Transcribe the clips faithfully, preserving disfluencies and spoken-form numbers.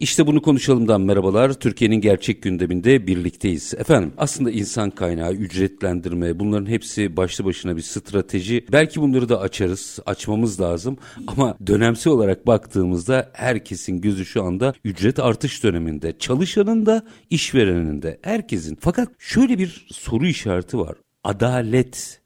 İşte Bunu Konuşalım'dan merhabalar. Türkiye'nin gerçek gündeminde birlikteyiz. Efendim, aslında insan kaynağı, ücretlendirme, bunların hepsi başlı başına bir strateji. Belki bunları da açarız, açmamız lazım. Ama dönemsel olarak baktığımızda herkesin gözü şu anda ücret artış döneminde. Çalışanın da, işverenin de, herkesin. Fakat şöyle bir soru işareti var. Adalet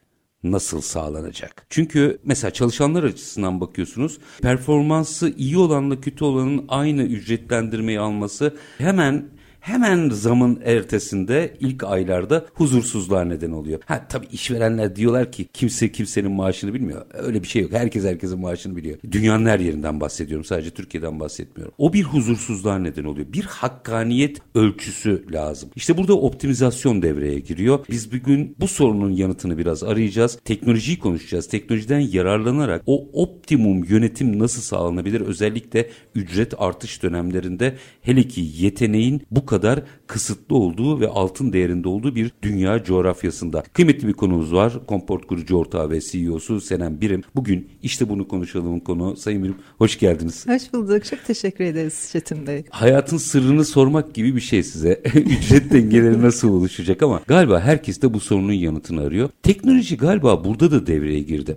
nasıl sağlanacak? Çünkü mesela çalışanlar açısından bakıyorsunuz, performansı iyi olanla kötü olanın aynı ücretlendirmeyi alması hemen hemen zamın ertesinde ilk aylarda huzursuzluğa neden oluyor. Ha tabii işverenler diyorlar ki kimse kimsenin maaşını bilmiyor. Öyle bir şey yok. Herkes herkesin maaşını biliyor. Dünyanın her yerinden bahsediyorum. Sadece Türkiye'den bahsetmiyorum. O bir huzursuzluğa neden oluyor. Bir hakkaniyet ölçüsü lazım. İşte burada optimizasyon devreye giriyor. Biz bugün bu sorunun yanıtını biraz arayacağız. Teknolojiyi konuşacağız. Teknolojiden yararlanarak o optimum yönetim nasıl sağlanabilir? Özellikle ücret artış dönemlerinde, hele ki yeteneğin bu kadar kadar kısıtlı olduğu ve altın değerinde olduğu bir dünya coğrafyasında. Kıymetli bir konuğumuz var. Compport kurucu ortağı ve C E O'su Senem Birim. Bugün işte bunu konuşalım konu. Sayın Birim, hoş geldiniz. Hoş bulduk. Çok teşekkür ederiz Çetin Bey. Hayatın sırrını sormak gibi bir şey size. Ücret dengeleri nasıl oluşacak, ama galiba herkes de bu sorunun yanıtını arıyor. Teknoloji galiba burada da devreye girdi.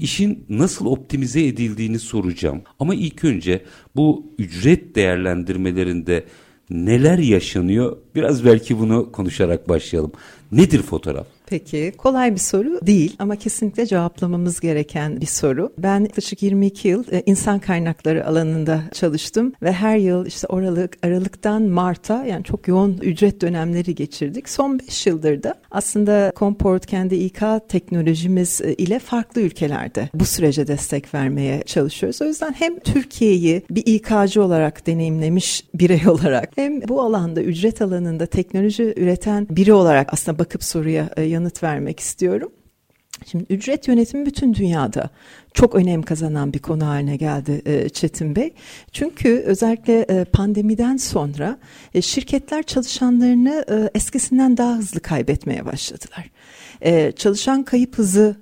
İşin nasıl optimize edildiğini soracağım. Ama ilk önce bu ücret değerlendirmelerinde neler yaşanıyor? Biraz belki bunu konuşarak başlayalım. Nedir fotoğraf? Peki, kolay bir soru değil ama kesinlikle cevaplamamız gereken bir soru. Ben yaklaşık yirmi iki yıl insan kaynakları alanında çalıştım ve her yıl işte Aralık, Aralık'tan Mart'a, yani çok yoğun ücret dönemleri geçirdik. Son beş yıldır da aslında Compport kendi İK teknolojimiz ile farklı ülkelerde bu sürece destek vermeye çalışıyoruz. O yüzden hem Türkiye'yi bir İK'cı olarak deneyimlemiş birey olarak, hem bu alanda, ücret alanında teknoloji üreten biri olarak aslında bakıp soruya yanıt vermek istiyorum. Şimdi ücret yönetimi bütün dünyada çok önem kazanan bir konu haline geldi Çetin Bey. Çünkü özellikle pandemiden sonra şirketler çalışanlarını eskisinden daha hızlı kaybetmeye başladılar. Çalışan kayıp hızı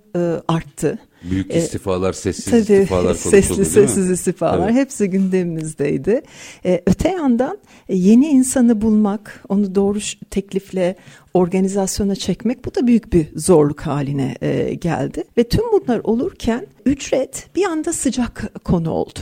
arttı. Büyük istifalar, sessiz Tabii, istifalar konuşuldu sesli, değil mi? Sessiz istifalar, evet. Hepsi gündemimizdeydi. Ee, öte yandan yeni insanı bulmak, onu doğru teklifle organizasyona çekmek, bu da büyük bir zorluk haline e, geldi. Ve tüm bunlar olurken ücret bir anda sıcak konu oldu.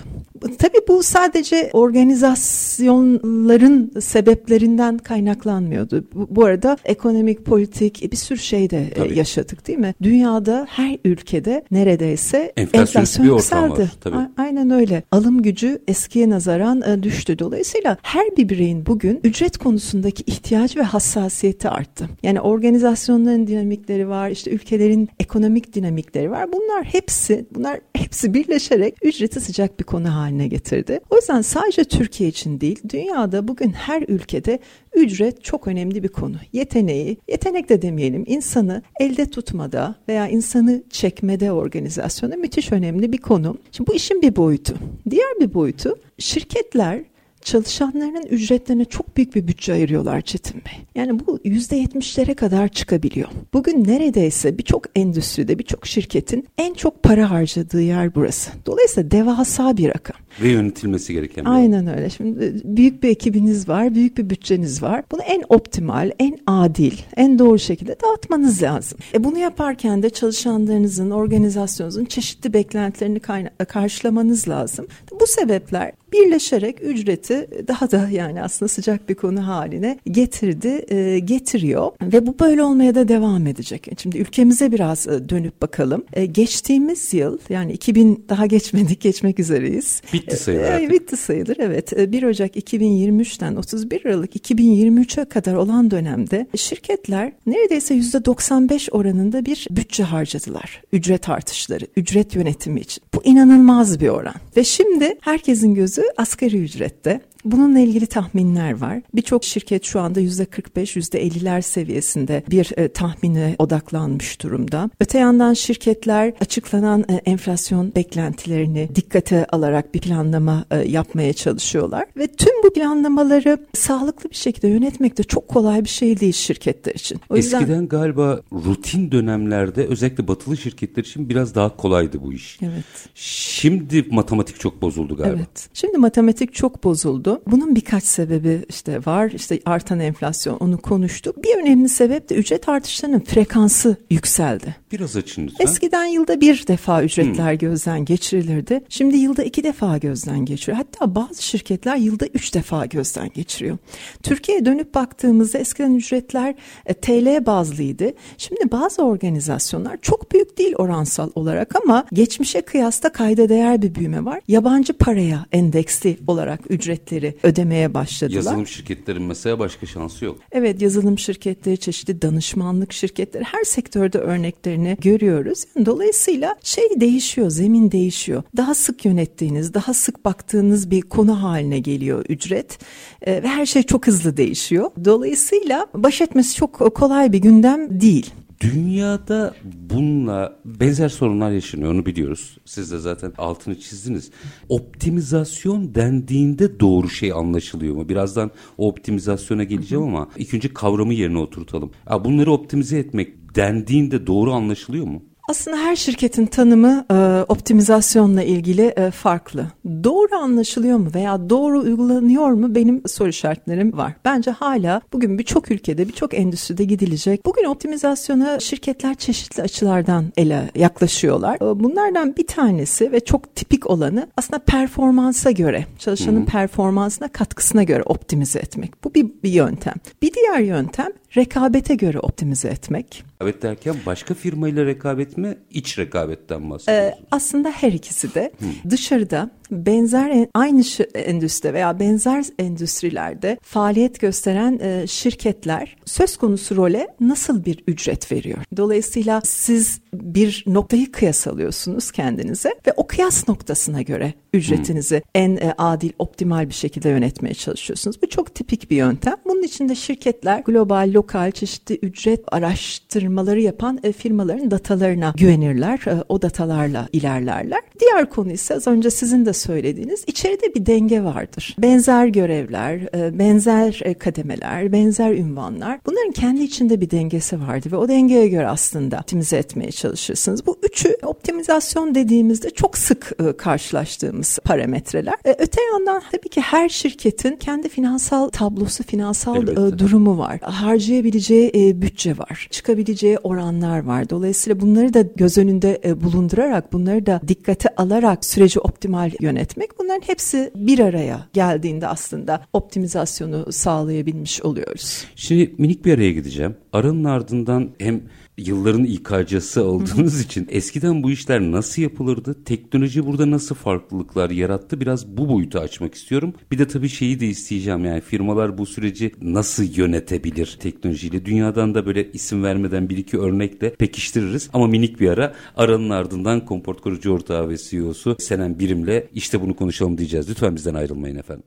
Tabii bu sadece organizasyonların sebeplerinden kaynaklanmıyordu. Bu, bu arada ekonomik, politik bir sürü şey de Tabii. yaşadık değil mi? Dünyada her ülkede neredeyse enflasyon yükseldi. A- aynen öyle. Alım gücü eskiye nazaran düştü. Dolayısıyla her bir bireyin bugün ücret konusundaki ihtiyaç ve hassasiyeti arttı. Yani organizasyonların dinamikleri var, işte ülkelerin ekonomik dinamikleri var. Bunlar hepsi, bunlar hepsi birleşerek ücreti sıcak bir konu haline getirdi. O yüzden sadece Türkiye için değil, dünyada bugün her ülkede ücret çok önemli bir konu. Yeteneği, yetenek de demeyelim, insanı elde tutmada veya insanı çekmede organizasyonu müthiş önemli bir konu. Şimdi bu işin bir boyutu. Diğer bir boyutu, şirketler çalışanlarının ücretlerine çok büyük bir bütçe ayırıyorlar Çetin Bey. Yani bu yüzde yetmişlere kadar çıkabiliyor. Bugün neredeyse birçok endüstride, birçok şirketin en çok para harcadığı yer burası. Dolayısıyla devasa bir rakam. Ve yönetilmesi gereken bir rakam. Aynen öyle. Şimdi büyük bir ekibiniz var, büyük bir bütçeniz var. Bunu en optimal, en adil, en doğru şekilde dağıtmanız lazım. E bunu yaparken de çalışanlarınızın, organizasyonunuzun çeşitli beklentilerini kayna- karşılamanız lazım. Bu sebepler birleşerek ücreti daha da, yani aslında sıcak bir konu haline getirdi, e, getiriyor ve bu böyle olmaya da devam edecek. Şimdi ülkemize biraz dönüp bakalım. E, geçtiğimiz yıl, yani iki bin, daha geçmedik, geçmek üzereyiz. Bitti sayılır artık. E, bitti sayılır, evet. bir Ocak iki bin yirmi üçten otuz bir Aralık iki bin yirmi üçe kadar olan dönemde şirketler neredeyse yüzde doksan beş oranında bir bütçe harcadılar. Ücret artışları, ücret yönetimi için. Bu inanılmaz bir oran. Ve şimdi herkesin gözü asgari ücrette. Bununla ilgili tahminler var. Birçok şirket şu anda yüzde kırk beş, yüzde elliler seviyesinde bir e, tahmine odaklanmış durumda. Öte yandan şirketler açıklanan e, enflasyon beklentilerini dikkate alarak bir planlama e, yapmaya çalışıyorlar. Ve tüm bu planlamaları sağlıklı bir şekilde yönetmek de çok kolay bir şey değil şirketler için. O yüzden... Eskiden galiba rutin dönemlerde özellikle batılı şirketler için biraz daha kolaydı bu iş. Evet. Şimdi matematik çok bozuldu galiba. Evet. Şimdi matematik çok bozuldu. Bunun birkaç sebebi işte var. İşte artan enflasyon, onu konuştuk. Bir önemli sebep de ücret artışlarının frekansı yükseldi. Biraz açın lütfen. Eskiden yılda bir defa ücretler hmm. gözden geçirilirdi. Şimdi yılda iki defa gözden geçiriyor. Hatta bazı şirketler yılda üç defa gözden geçiriyor. Türkiye'ye dönüp baktığımızda eskiden ücretler e, T L bazlıydı. Şimdi bazı organizasyonlar çok büyük değil oransal olarak ama geçmişe kıyasla kayda değer bir büyüme var. Yabancı paraya endeksli olarak ücretleri ödemeye başladılar. Yazılım şirketlerin mesela başka şansı yok. Evet, yazılım şirketleri, çeşitli danışmanlık şirketleri, her sektörde örneklerini görüyoruz. Yani dolayısıyla şey değişiyor, zemin değişiyor. Daha sık yönettiğiniz, daha sık baktığınız bir konu haline geliyor ücret e, ve her şey çok hızlı değişiyor. Dolayısıyla baş etmesi çok kolay bir gündem değil. Dünyada bununla benzer sorunlar yaşanıyor, onu biliyoruz. Siz de zaten altını çizdiniz. Optimizasyon dendiğinde doğru şey anlaşılıyor mu? Birazdan o optimizasyona geleceğim ama ilk önce kavramı yerine oturtalım. Bunları optimize etmek dendiğinde doğru anlaşılıyor mu? Aslında her şirketin tanımı e, optimizasyonla ilgili e, farklı. Doğru anlaşılıyor mu veya doğru uygulanıyor mu, benim soru işaretlerim var. Bence hala bugün birçok ülkede, birçok endüstride gidilecek. Bugün optimizasyona şirketler çeşitli açılardan ele yaklaşıyorlar. E, bunlardan bir tanesi ve çok tipik olanı aslında performansa göre, çalışanın Hı-hı. performansına katkısına göre optimize etmek. Bu bir, bir yöntem. Bir diğer yöntem rekabete göre optimize etmek. Rekabet derken başka firmayla rekabet mi, iç rekabetten bahsediyorsunuz? Ee, aslında her ikisi de. Hmm. Dışarıda benzer, aynı endüstride veya benzer endüstrilerde faaliyet gösteren e, şirketler söz konusu role nasıl bir ücret veriyor? Dolayısıyla siz bir noktayı kıyas alıyorsunuz kendinize ve o kıyas noktasına göre ücretinizi hmm. en e, adil, optimal bir şekilde yönetmeye çalışıyorsunuz. Bu çok tipik bir yöntem. Bunun için de şirketler global, lokal, çeşitli ücret araştırmaları yapan e, firmaların datalarına güvenirler. E, o datalarla ilerlerler. Diğer konu ise az önce sizin de söylediğiniz, içeride bir denge vardır. Benzer görevler, benzer kademeler, benzer ünvanlar, bunların kendi içinde bir dengesi vardır ve o dengeye göre aslında optimize etmeye çalışırsınız. Bu üçü optimizasyon dediğimizde çok sık karşılaştığımız parametreler. Öte yandan tabii ki her şirketin kendi finansal tablosu, finansal Elbette. durumu var. Harcayabileceği bütçe var. Çıkabileceği oranlar var. Dolayısıyla bunları da göz önünde bulundurarak, bunları da dikkate alarak süreci optimal yönetmek, bunların hepsi bir araya geldiğinde aslında optimizasyonu sağlayabilmiş oluyoruz. Şimdi minik bir araya gideceğim. Aranın ardından hem yılların İK'cısı olduğunuz için eskiden bu işler nasıl yapılırdı? Teknoloji burada nasıl farklılıklar yarattı? Biraz bu boyutu açmak istiyorum. Bir de tabii şeyi de isteyeceğim, yani firmalar bu süreci nasıl yönetebilir teknolojiyle? Dünyadan da böyle isim vermeden bir iki örnekle pekiştiririz. Ama minik bir ara, aranın ardından Compport kurucu ortağı ve C E O'su Senem Birim'le işte bunu konuşalım diyeceğiz. Lütfen bizden ayrılmayın efendim.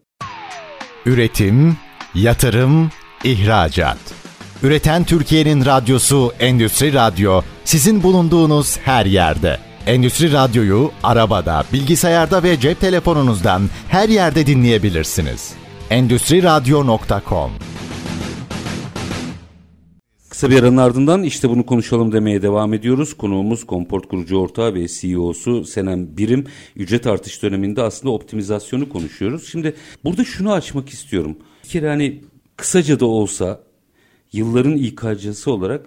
Üretim, yatırım, ihracat. Üreten Türkiye'nin radyosu Endüstri Radyo, sizin bulunduğunuz her yerde. Endüstri Radyo'yu arabada, bilgisayarda ve cep telefonunuzdan her yerde dinleyebilirsiniz. endüstri radyo nokta com. Kısa bir aranın ardından işte bunu konuşalım demeye devam ediyoruz. Konuğumuz Compport kurucu ortağı ve C E O'su Senem Birim. Ücret artış döneminde aslında optimizasyonu konuşuyoruz. Şimdi burada şunu açmak istiyorum. Bir kere hani kısaca da olsa, yılların İK'cısı olarak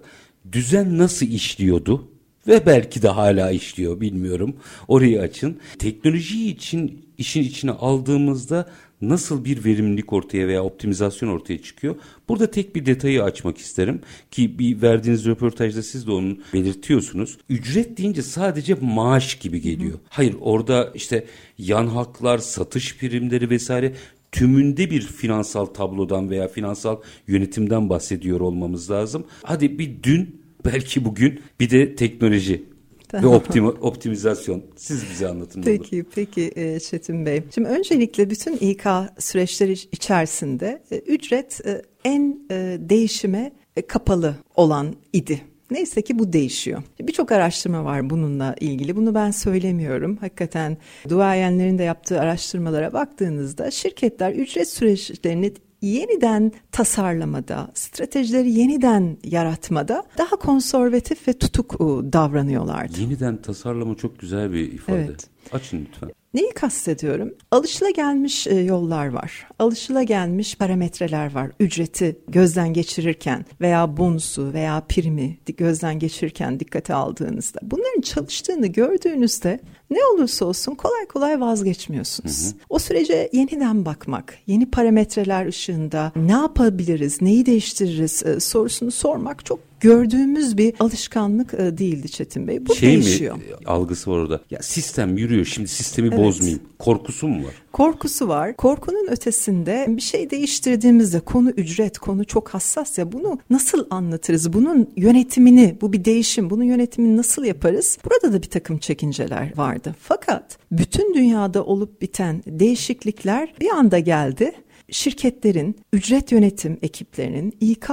düzen nasıl işliyordu ve belki de hala işliyor, bilmiyorum. Orayı açın. Teknoloji için işin içine aldığımızda nasıl bir verimlilik ortaya veya optimizasyon ortaya çıkıyor? Burada tek bir detayı açmak isterim ki bir verdiğiniz röportajda siz de onu belirtiyorsunuz. Ücret deyince sadece maaş gibi geliyor. Hayır, orada işte yan haklar, satış primleri vesaire... Tümünde bir finansal tablodan veya finansal yönetimden bahsediyor olmamız lazım. Hadi bir dün, belki bugün, bir de teknoloji. Gerçekten. Ve optim- optimizasyon. Siz bize anlatın. Peki, olur. Peki Çetin Bey. Şimdi öncelikle bütün İK süreçleri içerisinde ücret en değişime kapalı olan idi. Neyse ki bu değişiyor. Birçok araştırma var bununla ilgili. Bunu ben söylemiyorum. Hakikaten duayenlerin de yaptığı araştırmalara baktığınızda şirketler ücret süreçlerini yeniden tasarlamada, stratejileri yeniden yaratmada daha konservatif ve tutuk davranıyorlardı. Yeniden tasarlama çok güzel bir ifade. Evet. Açın lütfen. Neyi kastediyorum? Alışılagelmiş yollar var. Alışılagelmiş parametreler var. Ücreti gözden geçirirken veya bonusu veya primi gözden geçirirken dikkate aldığınızda, bunların çalıştığını gördüğünüzde ne olursa olsun kolay kolay vazgeçmiyorsunuz. Hı hı. O sürece yeniden bakmak, yeni parametreler ışığında ne yapabiliriz, neyi değiştiririz sorusunu sormak çok gördüğümüz bir alışkanlık değildi Çetin Bey. Bu şey değişiyor. Şey mi algısı var orada? Ya sistem yürüyor, şimdi sistemi evet. bozmayayım. Korkusu mu var? Korkusu var. Korkunun ötesinde bir şey değiştirdiğimizde konu ücret, konu çok hassas ya, bunu nasıl anlatırız? Bunun yönetimini, bu bir değişim, bunun yönetimini nasıl yaparız? Burada da bir takım çekinceler vardı. Fakat bütün dünyada olup biten değişiklikler bir anda geldi. Şirketlerin, ücret yönetim ekiplerinin, İK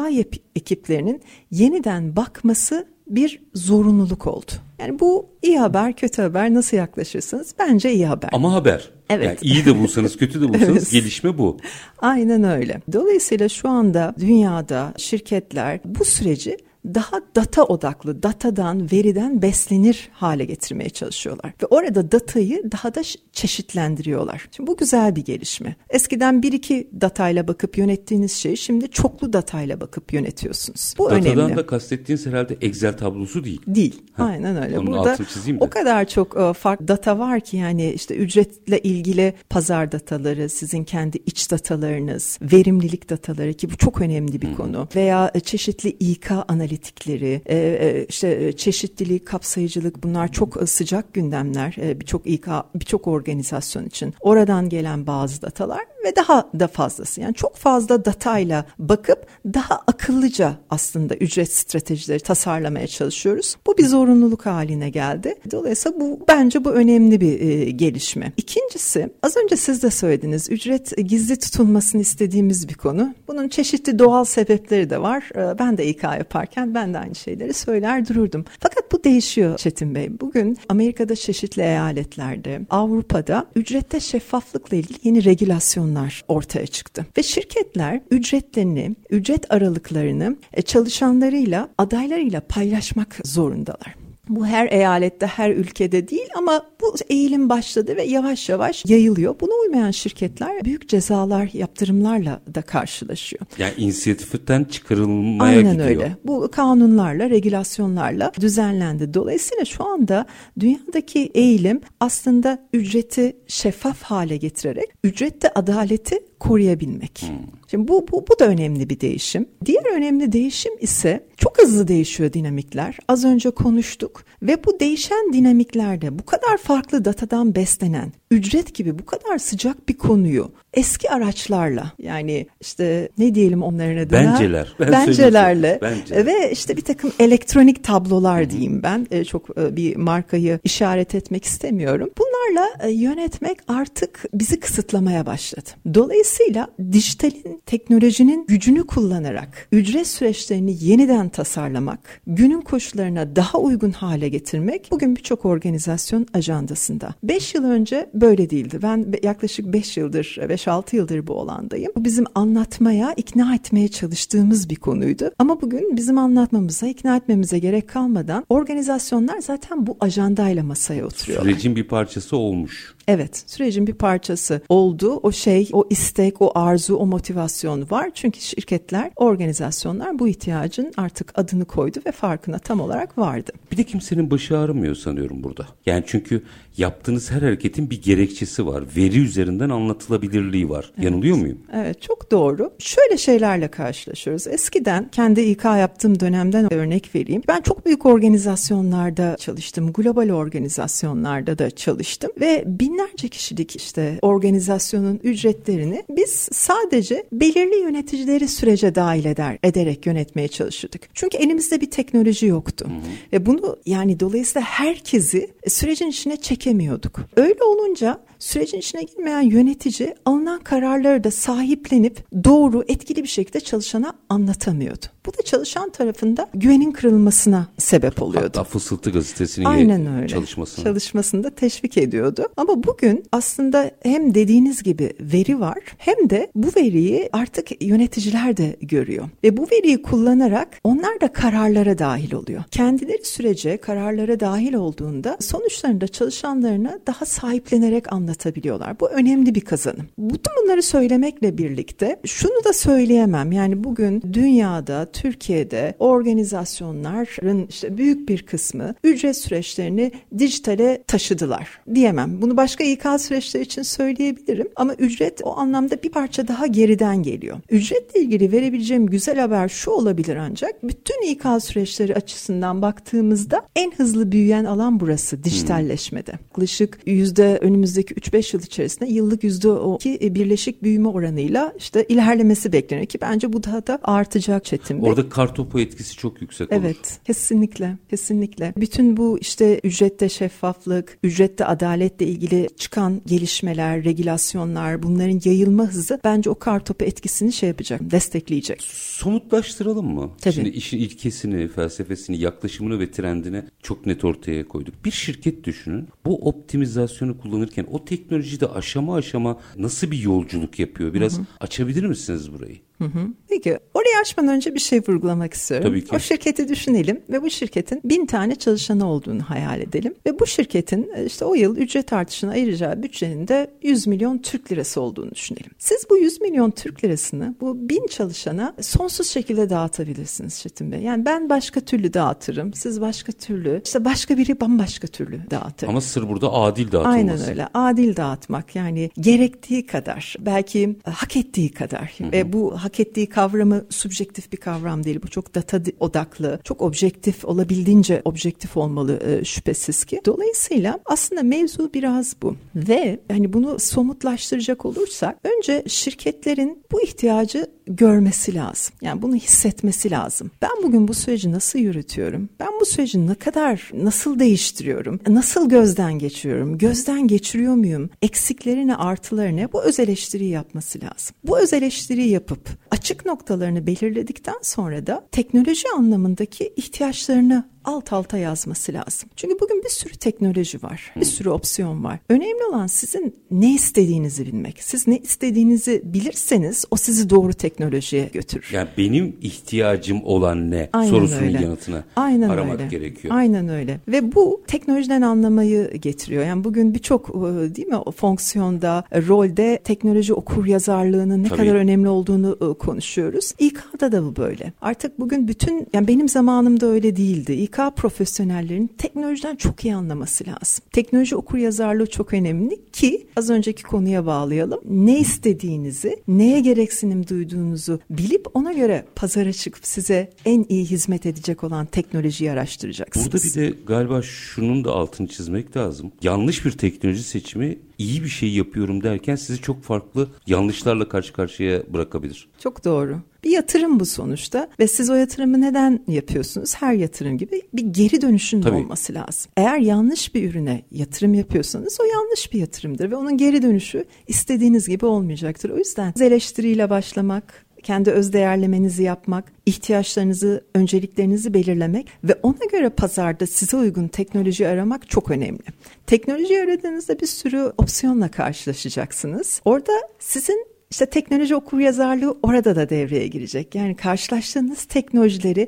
ekiplerinin yeniden bakması bir zorunluluk oldu. Yani bu iyi haber, kötü haber, nasıl yaklaşırsınız? Bence iyi haber. Ama haber. Evet. Yani iyi de bulsanız, kötü de bulsanız evet. gelişme bu. Aynen öyle. Dolayısıyla şu anda dünyada şirketler bu süreci daha data odaklı, datadan, veriden beslenir hale getirmeye çalışıyorlar. Ve orada datayı daha da çeşitlendiriyorlar. Şimdi bu güzel bir gelişme. Eskiden bir iki datayla bakıp yönettiğiniz şeyi şimdi çoklu datayla bakıp yönetiyorsunuz. Bu datadan önemli. Datadan da kastettiğiniz herhalde Excel tablosu değil. Değil. Ha, aynen öyle. Onun burada o kadar çok farklı data var ki, yani işte ücretle ilgili pazar dataları, sizin kendi iç datalarınız, verimlilik dataları ki bu çok önemli bir hmm. konu. Veya çeşitli İK analiz Analitikleri, işte çeşitlilik, kapsayıcılık, bunlar çok sıcak gündemler birçok İK, birçok organizasyon için. Oradan gelen bazı datalar ve daha da fazlası, yani çok fazla datayla bakıp daha akıllıca aslında ücret stratejileri tasarlamaya çalışıyoruz. Bu bir zorunluluk haline geldi. Dolayısıyla bu, bence bu önemli bir gelişme. İkincisi, az önce siz de söylediniz, ücret gizli tutulmasını istediğimiz bir konu. Bunun çeşitli doğal sebepleri de var. Ben de İK yaparken ben de aynı şeyleri söyler dururdum. Fakat bu değişiyor Çetin Bey. Bugün Amerika'da çeşitli eyaletlerde, Avrupa'da ücrette şeffaflıkla ilgili yeni regülasyonlar ortaya çıktı. Ve şirketler ücretlerini, ücret aralıklarını çalışanlarıyla, adaylarıyla paylaşmak zorundalar. Bu her eyalette, her ülkede değil ama bu eğilim başladı ve yavaş yavaş yayılıyor. Buna uymayan şirketler büyük cezalar, yaptırımlarla da karşılaşıyor. Yani inisiyatiften çıkarılmaya aynen gidiyor. Aynen öyle. Bu kanunlarla, regülasyonlarla düzenlendi. Dolayısıyla şu anda dünyadaki eğilim aslında ücreti şeffaf hale getirerek ücrette adaleti koruyabilmek. Hmm. Şimdi bu, bu bu da önemli bir değişim. Diğer önemli değişim ise çok hızlı değişiyor dinamikler. Az önce konuştuk ve bu değişen dinamiklerde bu kadar farklı datadan beslenen ücret gibi bu kadar sıcak bir konuyu eski araçlarla, yani işte ne diyelim onların adına? Benceler. Ben bencelerle Benceler. Ve işte bir takım elektronik tablolar hmm. diyeyim ben. E, çok e, bir markayı işaret etmek istemiyorum. Bunlarla e, yönetmek artık bizi kısıtlamaya başladı. Dolayısıyla dijitalin, teknolojinin gücünü kullanarak ücret süreçlerini yeniden tasarlamak, günün koşullarına daha uygun hale getirmek bugün birçok organizasyon ajandasında. beş yıl önce böyle değildi. Ben yaklaşık beş yıldır, beş altı yıldır bu olandayım. Bu bizim anlatmaya, ikna etmeye çalıştığımız bir konuydu. Ama bugün bizim anlatmamıza, ikna etmemize gerek kalmadan organizasyonlar zaten bu ajandayla masaya oturuyorlar. Sürecin bir parçası olmuş. Evet, sürecin bir parçası oldu. O şey, o istek, o arzu, o motivasyon var. Çünkü şirketler, organizasyonlar bu ihtiyacın artık adını koydu ve farkına tam olarak vardı. Bir de kimsenin başı ağrımıyor sanıyorum burada. Yani çünkü yaptığınız her hareketin bir gerekçesi var. Veri üzerinden anlatılabilirliği var. Evet. Yanılıyor muyum? Evet, çok doğru. Şöyle şeylerle karşılaşıyoruz. Eskiden kendi İK yaptığım dönemden örnek vereyim. Ben çok büyük organizasyonlarda çalıştım. Global organizasyonlarda da çalıştım ve bin binlerce kişilik işte organizasyonun ücretlerini biz sadece belirli yöneticileri sürece dahil eder, ederek yönetmeye çalışırdık. Çünkü elimizde bir teknoloji yoktu. Hı-hı. Ve bunu yani dolayısıyla herkesi sürecin içine çekemiyorduk. Öyle olunca sürecin içine girmeyen yönetici alınan kararları da sahiplenip doğru, etkili bir şekilde çalışana anlatamıyordu. Bu da çalışan tarafında güvenin kırılmasına sebep oluyordu. Hatta Fısıltı Gazetesi'nin Aynen öyle. çalışmasını. çalışmasını da teşvik ediyordu. Ama bugün aslında hem dediğiniz gibi veri var, hem de bu veriyi artık yöneticiler de görüyor. Ve bu veriyi kullanarak onlar da kararlara dahil oluyor. Kendileri sürece, kararlara dahil olduğunda sonuçlarını da çalışanlarına daha sahiplenerek anlatabiliyorlar. Bu önemli bir kazanım. Bütün bunları söylemekle birlikte şunu da söyleyemem. Yani bugün dünyada, Türkiye'de organizasyonların işte büyük bir kısmı ücret süreçlerini dijitale taşıdılar diyemem. Bunu başka İK süreçleri için söyleyebilirim ama ücret o anlamda bir parça daha geriden geliyor. Ücretle ilgili verebileceğim güzel haber şu olabilir ancak bütün İK süreçleri açısından baktığımızda en hızlı büyüyen alan burası dijitalleşmede. Yaklaşık yüzde önümüzdeki üç beş yıl içerisinde yıllık yüzde o iki birleşik büyüme oranıyla işte ilerlemesi bekleniyor ki bence bu daha da artacak Çetin Bey. Orada kartopu etkisi çok yüksek olur. Evet, kesinlikle, kesinlikle. Bütün bu işte ücrette şeffaflık, ücrette adaletle ilgili çıkan gelişmeler, regülasyonlar, bunların yayılma hızı bence o kartopu etkisini şey yapacak, destekleyecek. Somutlaştıralım mı? Tabii. Şimdi işin ilkesini, felsefesini, yaklaşımını ve trendini çok net ortaya koyduk. Bir şirket düşünün, bu optimizasyonu kullanırken o teknolojide aşama aşama nasıl bir yolculuk yapıyor? Biraz hı hı. açabilir misiniz burayı? Hı hı. Peki orayı açmadan önce bir şey vurgulamak istiyorum. Tabii ki. O şirketi düşünelim ve bu şirketin bin tane çalışanı olduğunu hayal edelim. Ve bu şirketin işte o yıl ücret artışına ayıracağı bütçenin de yüz milyon Türk lirası olduğunu düşünelim. Siz bu yüz milyon Türk lirasını bu bin çalışana sonsuz şekilde dağıtabilirsiniz Çetin Bey. Yani ben başka türlü dağıtırım, siz başka türlü, işte başka biri bambaşka türlü dağıtır. Ama sır burada adil dağıtılması. Aynen öyle, adil dağıtmak yani gerektiği kadar, belki hak ettiği kadar. Hı hı. Ve bu hak ettiği kavramı subjektif bir kavram değil. Bu çok data odaklı, çok objektif, olabildiğince objektif olmalı e, şüphesiz ki. Dolayısıyla aslında mevzu biraz bu. Ve hani bunu somutlaştıracak olursak önce şirketlerin bu ihtiyacı görmesi lazım. Yani bunu hissetmesi lazım. Ben bugün bu süreci nasıl yürütüyorum? Ben bu süreci ne kadar, nasıl değiştiriyorum? Nasıl gözden geçiriyorum? Gözden geçiriyor muyum? Eksiklerine, artılarına bu öz eleştiriyi yapması lazım. Bu öz eleştiriyi yapıp açık noktalarını belirledikten sonra da teknoloji anlamındaki ihtiyaçlarını alt alta yazması lazım. Çünkü bugün bir sürü teknoloji var. Bir sürü opsiyon var. Önemli olan sizin ne istediğinizi bilmek. Siz ne istediğinizi bilirseniz o sizi doğru teknolojiye götürür. Yani benim ihtiyacım olan ne? Aynen sorusunun öyle. yanıtını Aynen aramak öyle. gerekiyor. Aynen öyle. Ve bu teknolojiden anlamayı getiriyor. Yani bugün birçok değil mi fonksiyonda, rolde teknoloji okuryazarlığının ne Tabii. kadar önemli olduğunu konuşuyoruz. İK'da da bu böyle. Artık bugün bütün yani benim zamanımda öyle değildi. İK profesyonellerin teknolojiden çok iyi anlaması lazım. Teknoloji okuryazarlığı çok önemli ki az önceki konuya bağlayalım. Ne istediğinizi, neye gereksinim duyduğunuzu bilip ona göre pazara çıkıp size en iyi hizmet edecek olan teknolojiyi araştıracaksınız. Burada bir de galiba şunun da altını çizmek lazım. Yanlış bir teknoloji seçimi iyi bir şey yapıyorum derken sizi çok farklı yanlışlarla karşı karşıya bırakabilir. Çok doğru. Bir yatırım bu sonuçta ve siz o yatırımı neden yapıyorsunuz? Her yatırım gibi bir geri dönüşün Tabii. olması lazım. Eğer yanlış bir ürüne yatırım yapıyorsanız o yanlış bir yatırımdır ve onun geri dönüşü istediğiniz gibi olmayacaktır. O yüzden eleştiriyle başlamak, kendi öz değerlemenizi yapmak, ihtiyaçlarınızı, önceliklerinizi belirlemek ve ona göre pazarda size uygun teknoloji aramak çok önemli. Teknoloji aradığınızda bir sürü opsiyonla karşılaşacaksınız. Orada sizin İşte teknoloji okuryazarlığı orada da devreye girecek. Yani karşılaştığınız teknolojileri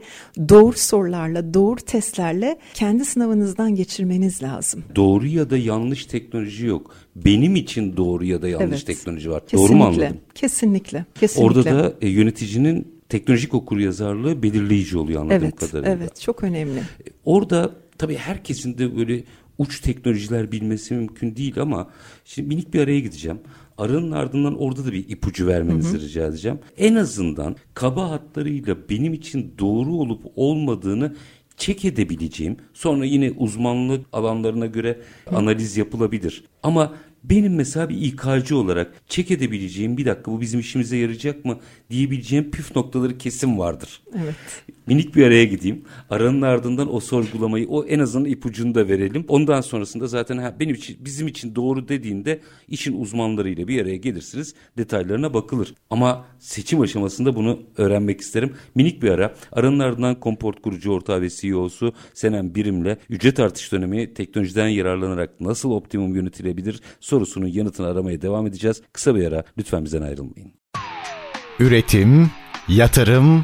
doğru sorularla, doğru testlerle kendi sınavınızdan geçirmeniz lazım. Doğru ya da yanlış teknoloji yok. Benim için doğru ya da yanlış evet. teknoloji var. Kesinlikle, doğru mu anladım? Kesinlikle, kesinlikle. Orada da e, yöneticinin teknolojik okuryazarlığı belirleyici oluyor anladığım evet, kadarıyla. Evet, çok önemli. Orada tabii herkesin de böyle uç teknolojiler bilmesi mümkün değil ama şimdi minik bir araya gideceğim. Aranın ardından orada da bir ipucu vermenizi hı hı. rica edeceğim. En azından kaba hatlarıyla benim için doğru olup olmadığını çek edebileceğim. Sonra yine uzmanlık alanlarına göre hı. analiz yapılabilir. Ama benim mesela bir İK'cı olarak çek edebileceğim, bir dakika bu bizim işimize yarayacak mı diyebileceğim püf noktaları kesin vardır. Evet. Minik bir araya gideyim. Aranın ardından o sorgulamayı, o en azından ipucunu da verelim. Ondan sonrasında zaten ha, benim için, bizim için doğru dediğinde işin uzmanlarıyla bir araya gelirsiniz. Detaylarına bakılır. Ama seçim aşamasında bunu öğrenmek isterim. Minik bir ara. Aranın ardından Compport kurucu ortağı ve C E O'su Senem Birim'le ücret artış dönemi teknolojiden yararlanarak nasıl optimum yönetilebilir sorusunun yanıtını aramaya devam edeceğiz. Kısa bir ara. Lütfen bizden ayrılmayın. Üretim, yatırım,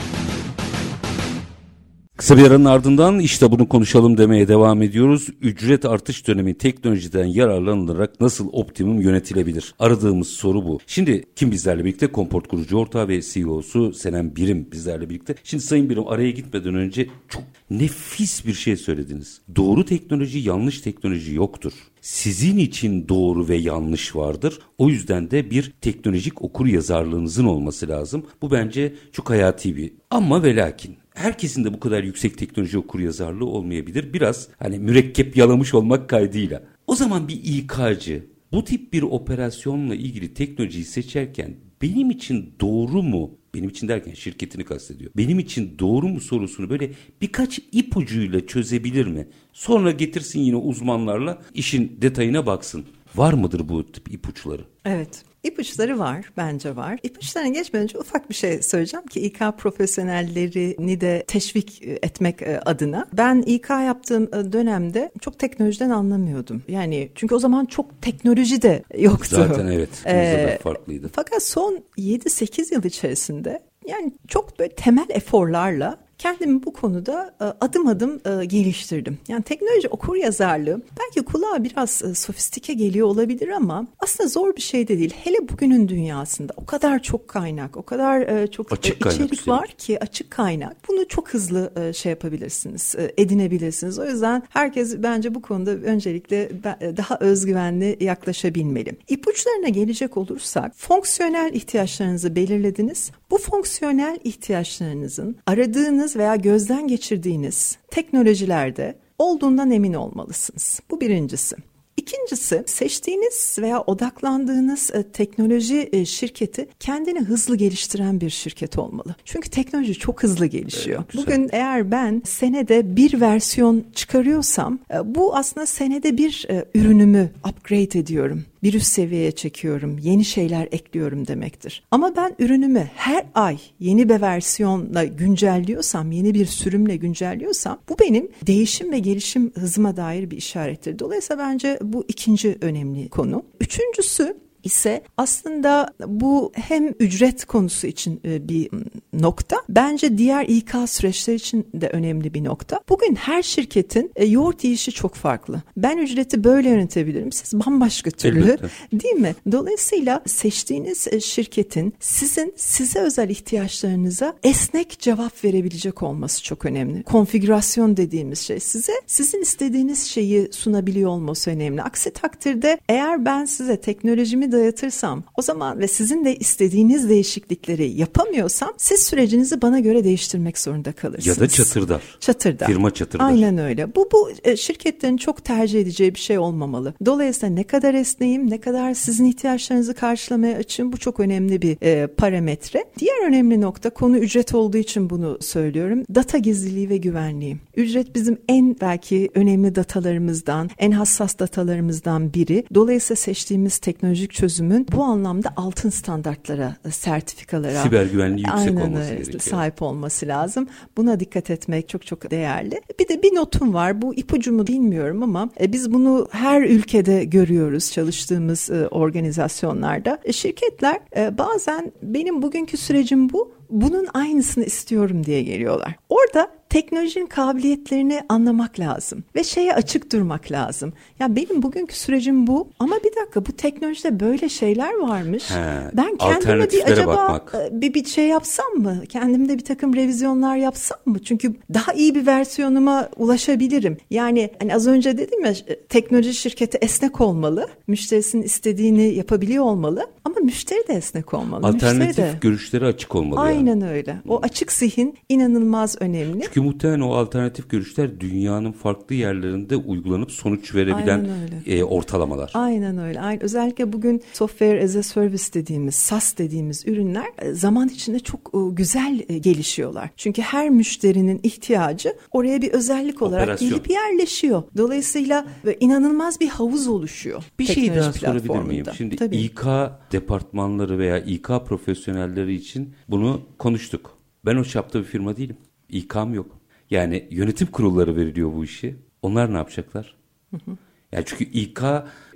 Kısa bir aranın ardından işte bunu konuşalım demeye devam ediyoruz. Ücret artış dönemi teknolojiden yararlanılarak nasıl optimum yönetilebilir? Aradığımız soru bu. Şimdi kim bizlerle birlikte? Compport kurucu ortağı ve C E O'su Senem Birim bizlerle birlikte. Şimdi Sayın Birim, araya gitmeden önce çok nefis bir şey söylediniz. Doğru teknoloji, yanlış teknoloji yoktur. Sizin için doğru ve yanlış vardır. O yüzden de bir teknolojik okuryazarlığınızın olması lazım. Bu bence çok hayati bir ama ve lakin. Herkesin de bu kadar yüksek teknoloji okuryazarlığı olmayabilir. Biraz hani mürekkep yalamış olmak kaydıyla. O zaman bir İK'cı bu tip bir operasyonla ilgili teknolojiyi seçerken benim için doğru mu? Benim için derken şirketini kastediyor. Benim için doğru mu sorusunu böyle birkaç ipucuyla çözebilir mi? Sonra getirsin yine uzmanlarla işin detayına baksın. Var mıdır bu tip ipuçları? Evet. İpuçları var, bence var. İpuçlarına geçmeden önce ufak bir şey söyleyeceğim ki İK profesyonellerini de teşvik etmek adına. Ben İK yaptığım dönemde çok teknolojiden anlamıyordum. Yani çünkü o zaman çok teknoloji de yoktu. Zaten evet, bizde de farklıydı. Fakat son yedi sekiz yıl içerisinde yani çok böyle temel eforlarla kendimi bu konuda adım adım geliştirdim. Yani teknoloji okuryazarlığı belki kulağa biraz sofistike geliyor olabilir ama aslında zor bir şey de değil. Hele bugünün dünyasında o kadar çok kaynak, o kadar çok açık içerik var ki, açık kaynak. Bunu çok hızlı şey yapabilirsiniz, edinebilirsiniz. O yüzden herkes bence bu konuda öncelikle daha özgüvenli yaklaşabilmeli. İpuçlarına gelecek olursak, fonksiyonel ihtiyaçlarınızı belirlediniz. Bu fonksiyonel ihtiyaçlarınızın aradığınız veya gözden geçirdiğiniz teknolojilerde olduğundan emin olmalısınız. Bu birincisi. İkincisi, seçtiğiniz veya odaklandığınız teknoloji şirketi kendini hızlı geliştiren bir şirket olmalı. Çünkü teknoloji çok hızlı gelişiyor. Evet, bugün eğer ben senede bir versiyon çıkarıyorsam, bu aslında senede bir ürünümü upgrade ediyorum. Bir üst seviyeye çekiyorum, yeni şeyler ekliyorum demektir. Ama ben ürünümü her ay yeni bir versiyonla güncelliyorsam, yeni bir sürümle güncelliyorsam bu benim değişim ve gelişim hızıma dair bir işarettir. Dolayısıyla bence bu ikinci önemli konu. Üçüncüsü ise aslında bu hem ücret konusu için bir nokta, bence diğer İK süreçleri için de önemli bir nokta. Bugün her şirketin yoğurt yiyişi çok farklı. Ben ücreti böyle yönetebilirim, siz bambaşka türlü, elbette, değil mi? Dolayısıyla seçtiğiniz şirketin sizin size özel ihtiyaçlarınıza esnek cevap verebilecek olması çok önemli. Konfigürasyon dediğimiz şey, size sizin istediğiniz şeyi sunabiliyor olması önemli. Aksi takdirde eğer ben size teknolojimi dayatırsam, o zaman ve sizin de istediğiniz değişiklikleri yapamıyorsam, siz sürecinizi bana göre değiştirmek zorunda kalırsınız. Ya da çatırdar. Çatırdar. Firma çatırdar. Aynen öyle. Bu bu şirketlerin çok tercih edeceği bir şey olmamalı. Dolayısıyla ne kadar esneyim, ne kadar sizin ihtiyaçlarınızı karşılamaya açığım, bu çok önemli bir e, parametre. Diğer önemli nokta, konu ücret olduğu için bunu söylüyorum. Data gizliliği ve güvenliği. Ücret bizim en belki önemli datalarımızdan, en hassas datalarımızdan biri. Dolayısıyla seçtiğimiz teknolojik çözümün bu anlamda altın standartlara, sertifikalara, siber güvenliği yüksek aynen, olması gerekiyor. Sahip olması lazım. Buna dikkat etmek çok çok değerli. Bir de bir notum var. Bu ipucumu bilmiyorum ama e, biz bunu her ülkede görüyoruz çalıştığımız e, organizasyonlarda. E, şirketler e, bazen benim bugünkü sürecim bu, bunun aynısını istiyorum diye geliyorlar. Orada teknolojinin kabiliyetlerini anlamak lazım ve şeye açık durmak lazım. Ya benim bugünkü sürecim bu ama bir dakika, bu teknolojide böyle şeyler varmış. He, ben kendime bir acaba bir, bir şey yapsam mı? Kendimde bir takım revizyonlar yapsam mı? Çünkü daha iyi bir versiyonuma ulaşabilirim. Yani hani az önce dedim ya, teknoloji şirketi esnek olmalı. Müşterisinin istediğini yapabiliyor olmalı ama müşteri de esnek olmalı. Alternatif de görüşlere açık olmalı. Aynen yani. Öyle. O açık zihin inanılmaz önemli. Çünkü muhtemelen o alternatif görüşler dünyanın farklı yerlerinde uygulanıp sonuç verebilen e, ortalamalar. Aynen öyle. Aynen. Özellikle bugün software as a service dediğimiz, SaaS dediğimiz ürünler zaman içinde çok güzel gelişiyorlar. Çünkü her müşterinin ihtiyacı oraya bir özellik olarak Operasyon. gelip yerleşiyor. Dolayısıyla inanılmaz bir havuz oluşuyor. Bir şey daha sorabilir miyim? Şimdi Tabii. İK departmanları veya İK profesyonelleri için bunu konuştuk. Ben o çapta bir firma değilim. İK'm yok. Yani yönetim kurulları veriliyor bu işi. Onlar ne yapacaklar? Hı hı. Yani çünkü İK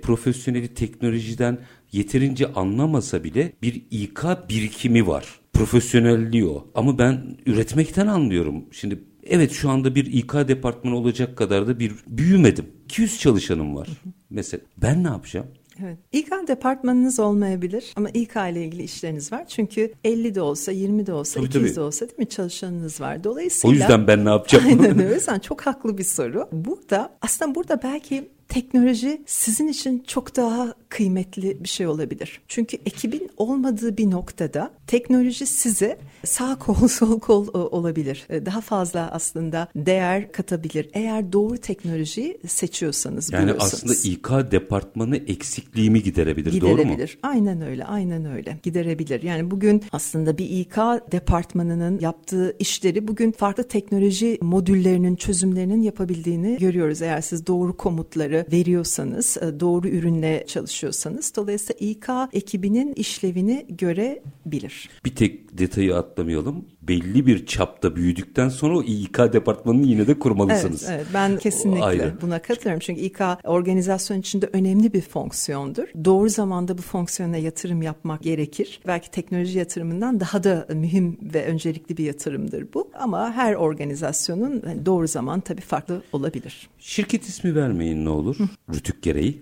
profesyoneli teknolojiden yeterince anlamasa bile bir İK birikimi var. Profesyonelliği o. Ama ben üretmekten anlıyorum. Şimdi evet, şu anda bir İK departmanı olacak kadar da bir büyümedim. iki yüz çalışanım var. Hı hı. Mesela ben ne yapacağım? Evet. İK departmanınız olmayabilir ama İK ile ilgili işleriniz var. Çünkü elli de olsa, yirmi de olsa, tabii, iki yüz tabii. de olsa değil mi, çalışanınız var. Dolayısıyla o yüzden ben ne yapacağım? Aynen öyle. Sen çok haklı bir soru. Burada aslında burada belki teknoloji sizin için çok daha kıymetli bir şey olabilir. Çünkü ekibin olmadığı bir noktada teknoloji size sağ kol sol kol olabilir. Daha fazla aslında değer katabilir. Eğer doğru teknolojiyi seçiyorsanız, yani aslında İK departmanı eksikliğimi giderebilir, giderebilir. Doğru mu? Aynen öyle, aynen öyle. Giderebilir. Yani bugün aslında bir İK departmanının yaptığı işleri bugün farklı teknoloji modüllerinin, çözümlerinin yapabildiğini görüyoruz. Eğer siz doğru komutları veriyorsanız, doğru ürünle çalışıyorsanız, dolayısıyla İK ekibinin işlevini görebilir. Bir tek detayı atlamayalım. Belli bir çapta büyüdükten sonra o İK departmanını yine de kurmalısınız. Evet, evet, ben kesinlikle Aynen. buna katılıyorum. Çünkü İK organizasyon içinde önemli bir fonksiyondur. Doğru zamanda bu fonksiyona yatırım yapmak gerekir. Belki teknoloji yatırımından daha da mühim ve öncelikli bir yatırımdır bu. Ama her organizasyonun doğru zaman tabii farklı olabilir. Şirket ismi vermeyin ne olur? Rütük gereği.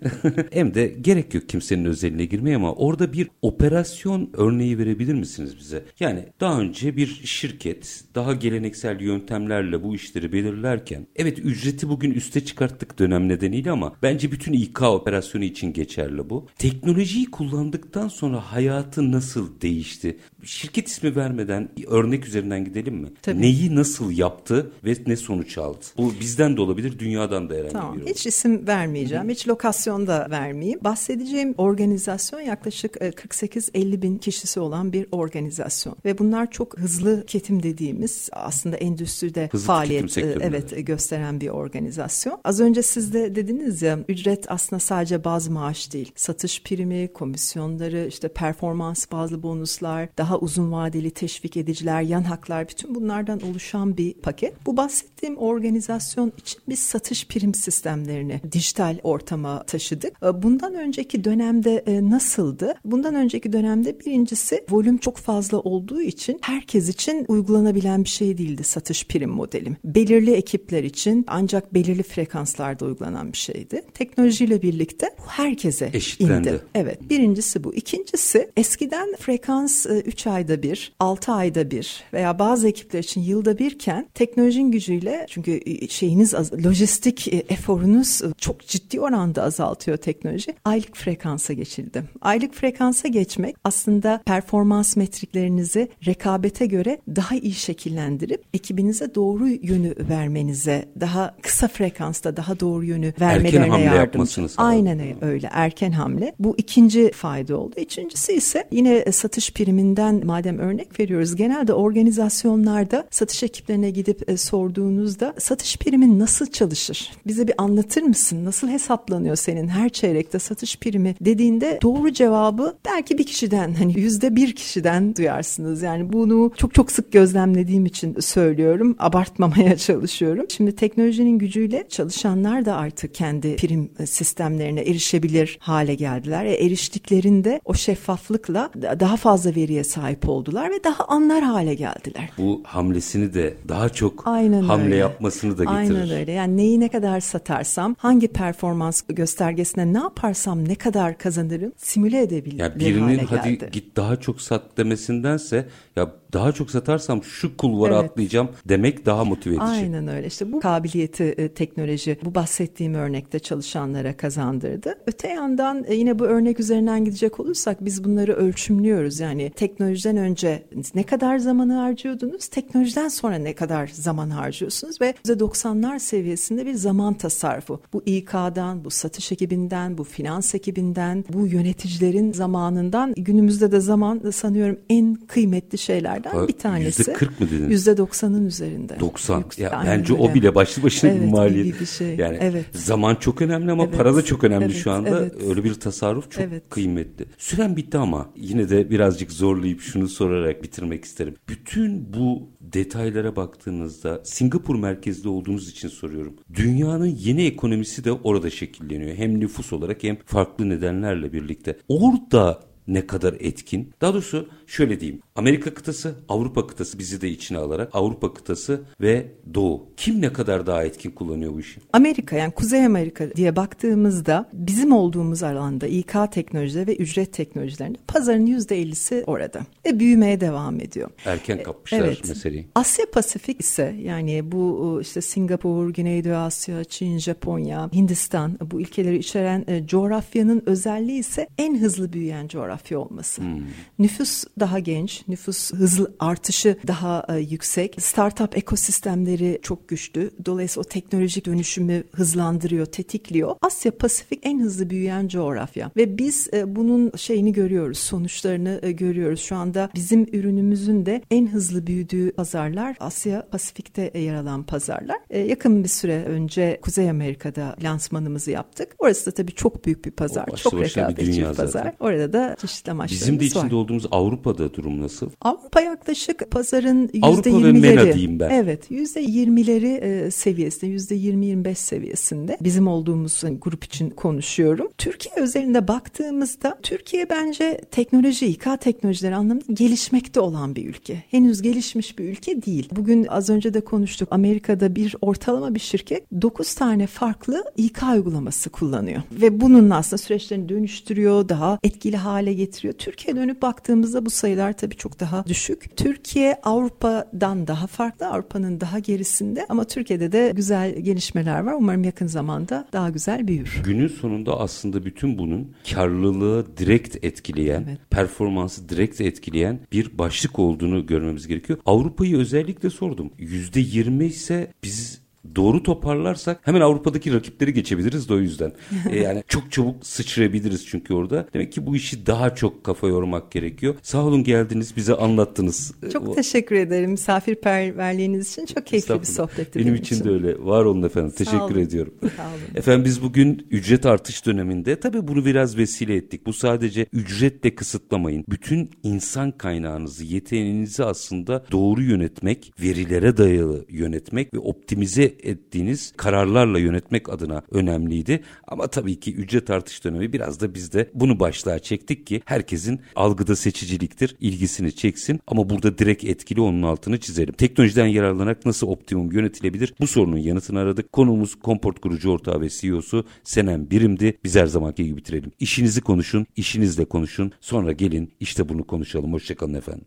Hem de gerek yok kimsenin özeline girmeye ama orada bir operasyon örneği verebilir misiniz bize? Yani daha önce bir şirket daha geleneksel yöntemlerle bu işleri belirlerken, evet ücreti bugün üste çıkarttık dönem nedeniyle ama bence bütün İK operasyonu için geçerli bu. Teknolojiyi kullandıktan sonra hayatı nasıl değişti? Şirket ismi vermeden örnek üzerinden gidelim mi? Tabii. Neyi nasıl yaptı ve ne sonuç aldı? Bu bizden de olabilir, dünyadan da herhangi tamam. bir olur. Hiç isim vermeyeceğim, hiç lokasyon da vermeyeyim. Bahsedeceğim organizasyon yaklaşık kırk sekiz elli bin kişisi olan bir organizasyon ve bunlar çok hızlı tüketim dediğimiz aslında endüstride hızlı faaliyet evet gösteren bir organizasyon. Az önce siz de dediniz ya, ücret aslında sadece baz maaş değil. Satış primi, komisyonları, işte performans bazlı bonuslar, daha uzun vadeli teşvik ediciler, yan haklar, bütün bunlardan oluşan bir paket. Bu bahsettiğim organizasyon için biz satış prim sistemlerini dijital ortama taşıdık. Bundan önceki dönemde nasıldı? Bundan önceki dönemde birincisi volüm çok fazla olduğu için herkes için için uygulanabilen bir şey değildi satış prim modeli. Belirli ekipler için ancak belirli frekanslarda uygulanan bir şeydi. Teknolojiyle birlikte bu herkese eşitlendi. İndi. Evet, birincisi bu. İkincisi, eskiden frekans üç ayda bir, altı ayda bir veya bazı ekipler için yılda birken teknolojinin gücüyle, çünkü şeyiniz lojistik eforunuz çok ciddi oranda azaltıyor teknoloji, aylık frekansa geçildi. Aylık frekansa geçmek aslında performans metriklerinizi rekabete göre daha iyi şekillendirip ekibinize doğru yönü vermenize, daha kısa frekansta daha doğru yönü vermelerine yardımcı. Aynen öyle, erken hamle. Bu ikinci fayda oldu. Üçüncüsü ise yine satış priminden madem örnek veriyoruz, genelde organizasyonlarda satış ekiplerine gidip e, sorduğunuzda satış primi nasıl çalışır? Bize bir anlatır mısın? Nasıl hesaplanıyor senin her çeyrekte satış primi dediğinde doğru cevabı belki bir kişiden, hani yüzde bir kişiden duyarsınız. Yani bunu çok çok çok sık gözlemlediğim için söylüyorum. Abartmamaya çalışıyorum. Şimdi teknolojinin gücüyle çalışanlar da artık kendi prim sistemlerine erişebilir hale geldiler. E, eriştiklerinde o şeffaflıkla daha fazla veriye sahip oldular ve daha anlar hale geldiler. Bu hamlesini de daha çok Aynen hamle öyle. yapmasını da getirir. Aynen öyle. Yani neyi ne kadar satarsam, hangi performans göstergesine ne yaparsam ne kadar kazanırım simüle edebilir yani birinin hale geldi. Hadi git daha çok sat demesindense ya daha çok satarsam şu kulvara evet. atlayacağım demek daha motive edici. Aynen öyle. İşte bu kabiliyeti e, teknoloji bu bahsettiğim örnekte çalışanlara kazandırdı. Öte yandan e, yine bu örnek üzerinden gidecek olursak biz bunları ölçümlüyoruz. Yani teknolojiden önce ne kadar zamanı harcıyordunuz? Teknolojiden sonra ne kadar zaman harcıyorsunuz? Ve yüzde doksanlar seviyesinde bir zaman tasarrufu. Bu İK'dan, bu satış ekibinden, bu finans ekibinden, bu yöneticilerin zamanından günümüzde de zaman sanıyorum en kıymetli şeylerden bir tanesi. yüzde kırk mı dediniz? yüzde doksanın üzerinde. doksan Ya bence o bile başlı başına evet, bir maliyet. Bir şey. Yani evet. zaman çok önemli ama evet. para da çok önemli evet. şu anda. Evet. Öyle bir tasarruf çok evet. kıymetli. Süren bitti ama yine de birazcık zorlayıp şunu sorarak bitirmek isterim. Bütün bu detaylara baktığınızda Singapur merkezli olduğunuz için soruyorum. Dünyanın yeni ekonomisi de orada şekilleniyor. Hem nüfus olarak hem farklı nedenlerle birlikte. Orada ne kadar etkin? Daha doğrusu şöyle diyeyim. Amerika kıtası, Avrupa kıtası bizi de içine alarak Avrupa kıtası ve Doğu. Kim ne kadar daha etkin kullanıyor bu işi? Amerika yani Kuzey Amerika diye baktığımızda bizim olduğumuz alanda İK teknolojileri ve ücret teknolojilerinde pazarın yüzde ellisi orada. Ve büyümeye devam ediyor. Erken kapmışlar evet. meseleyi. Asya Pasifik ise yani bu işte Singapur, Güneydoğu Asya, Çin, Japonya, Hindistan bu ülkeleri içeren e, coğrafyanın özelliği ise en hızlı büyüyen coğrafya olması. Hmm. Nüfus daha genç, nüfus hızlı artışı daha e, yüksek. Startup ekosistemleri çok güçlü. Dolayısıyla o teknolojik dönüşümü hızlandırıyor, tetikliyor. Asya Pasifik en hızlı büyüyen coğrafya ve biz e, bunun şeyini görüyoruz, sonuçlarını e, görüyoruz. Şu anda bizim ürünümüzün de en hızlı büyüdüğü pazarlar Asya Pasifik'te yer alan pazarlar. E, yakın bir süre önce Kuzey Amerika'da lansmanımızı yaptık. Orası da tabii çok büyük bir pazar, başlı çok rekabetçi bir pazar. Zaten. Orada da çeşitli amaçlarımız var. Bizim de içinde var. olduğumuz Avrupa'da durum nasıl? Avrupa yaklaşık pazarın yüzde yirmileri. Avrupa ve MENA diyeyim ben. Evet, yüzde yirmileri seviyesinde, yüzde yirmi yirmi beş seviyesinde bizim olduğumuz grup için konuşuyorum. Türkiye özelinde baktığımızda Türkiye bence teknoloji, İK teknolojileri anlamında gelişmekte olan bir ülke. Henüz gelişmiş bir ülke değil. Bugün az önce de konuştuk. Amerika'da bir ortalama bir şirket dokuz tane farklı İK uygulaması kullanıyor. Ve bunun aslında süreçlerini dönüştürüyor, daha etkili hale getiriyor. Türkiye'ye dönüp baktığımızda bu sayılar tabii çok daha düşük. Türkiye Avrupa'dan daha farklı. Avrupa'nın daha gerisinde ama Türkiye'de de güzel gelişmeler var. Umarım yakın zamanda daha güzel büyür. Günün sonunda aslında bütün bunun karlılığı direkt etkileyen, evet. performansı direkt etkileyen bir başlık olduğunu görmemiz gerekiyor. Avrupa'yı özellikle sordum. yüzde yirmi ise biz doğru toparlarsak hemen Avrupa'daki rakipleri geçebiliriz de o yüzden. E yani çok çabuk sıçrayabiliriz çünkü orada. Demek ki bu işi daha çok kafa yormak gerekiyor. Sağ olun geldiniz, bize anlattınız. Çok o... teşekkür ederim misafirperverliğiniz için. Çok keyifli bir sohbetti benim, benim için. Benim için de öyle. Var olun efendim. Sağ teşekkür olun. ediyorum. Sağ olun. Efendim biz bugün ücret artış döneminde tabii bunu biraz vesile ettik. Bu sadece ücretle kısıtlamayın. Bütün insan kaynağınızı, yeteneğinizi aslında doğru yönetmek, verilere dayalı yönetmek ve optimize ettiğiniz kararlarla yönetmek adına önemliydi. Ama tabii ki ücret artış dönemi biraz da biz de bunu başlığa çektik ki herkesin algıda seçiciliktir, ilgisini çeksin ama burada direkt etkili onun altını çizelim. Teknolojiden yararlanarak nasıl optimum yönetilebilir? Bu sorunun yanıtını aradık. Konuğumuz Compport kurucu ortağı ve C E O'su Senem Birim'di. Biz her zamanki gibi bitirelim. İşinizi konuşun, işinizle konuşun. Sonra gelin işte bunu konuşalım. Hoşçakalın efendim.